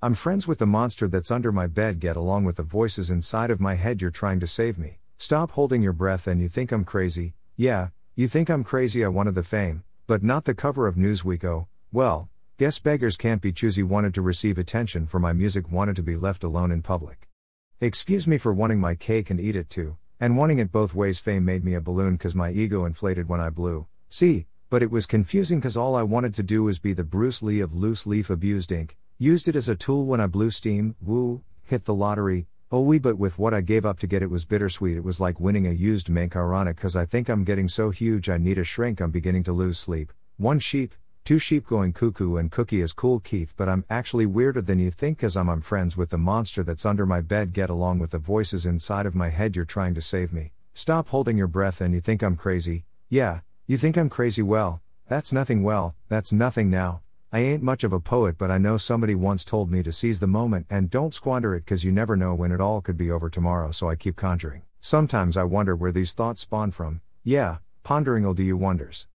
I'm friends with the monster that's under my bed. Get along with the voices inside of my head. You're trying to save me. Stop holding your breath. And you think I'm crazy. Yeah, you think I'm crazy. I wanted the fame, but not the cover of Newsweek. Oh, well, guess beggars can't be choosy. Wanted to receive attention for my music. Wanted to be left alone in public. Excuse me for wanting my cake and eat it too, and wanting it both ways. Fame made me a balloon 'cause my ego inflated when I blew. See, but it was confusing 'cause all I wanted to do was be the Bruce Lee of loose leaf abused ink. Used it as a tool when I blew steam, woo, hit the lottery, oh wee, but with what I gave up to get it was bittersweet. It was like winning a used mink. Ironic 'cause I think I'm getting so huge I need a shrink. I'm beginning to lose sleep. One sheep, two sheep going cuckoo and cookie is cool Keith, but I'm actually weirder than you think 'cause I'm friends with the monster that's under my bed. Get along with the voices inside of my head. You're trying to save me. Stop holding your breath. And you think I'm crazy. Yeah, you think I'm crazy. Well, that's nothing now. I ain't much of a poet, but I know somebody once told me to seize the moment and don't squander it 'cause you never know when it all could be over tomorrow, so I keep conjuring. Sometimes I wonder where these thoughts spawn from. Yeah, pondering'll do you wonders.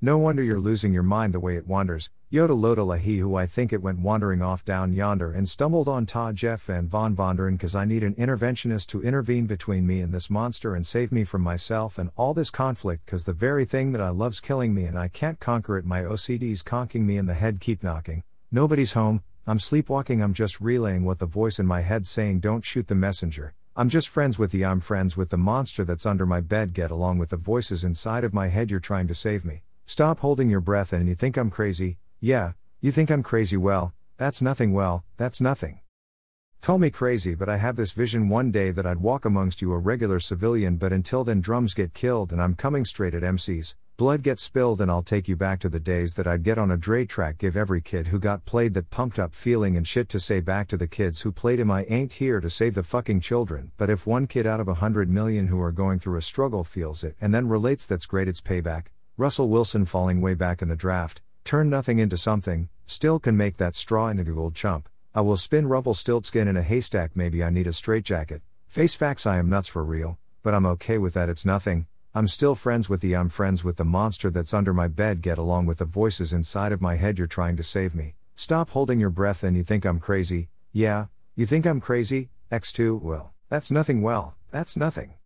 No wonder you're losing your mind the way it wanders. Yoda Loda Lahi who I think it went wandering off down yonder and stumbled on Ta Jeff and Von Vonderen 'cause I need an interventionist to intervene between me and this monster and save me from myself and all this conflict 'cause the very thing that I love's killing me and I can't conquer it. My OCD's conking me in the head. Keep knocking. Nobody's home. I'm sleepwalking. I'm just relaying what the voice in my head's saying. Don't shoot the messenger. I'm just friends with the monster that's under my bed. Get along with the voices inside of my head. You're trying to save me. Stop holding your breath. And you think I'm crazy. Yeah, you think I'm crazy. Well, that's nothing. Call me crazy, but I have this vision one day that I'd walk amongst you a regular civilian, but until then drums get killed and I'm coming straight at MCs, blood gets spilled, and I'll take you back to the days that I'd get on a Dre track, give every kid who got played that pumped up feeling and shit to say back to the kids who played him. I ain't here to save the fucking children, but if one kid out of 100 million who are going through a struggle feels it and then relates, that's great, it's payback. Russell Wilson falling way back in the draft, turn nothing into something, still can make that straw into gold chump. I will spin rubble stiltskin in a haystack. Maybe I need a straitjacket. Face facts, I am nuts for real, but I'm okay with that. It's nothing. I'm still friends with the monster that's under my bed. Get along with the voices inside of my head. You're trying to save me. Stop holding your breath. And you think I'm crazy. Yeah, you think I'm crazy. X2, well, that's nothing.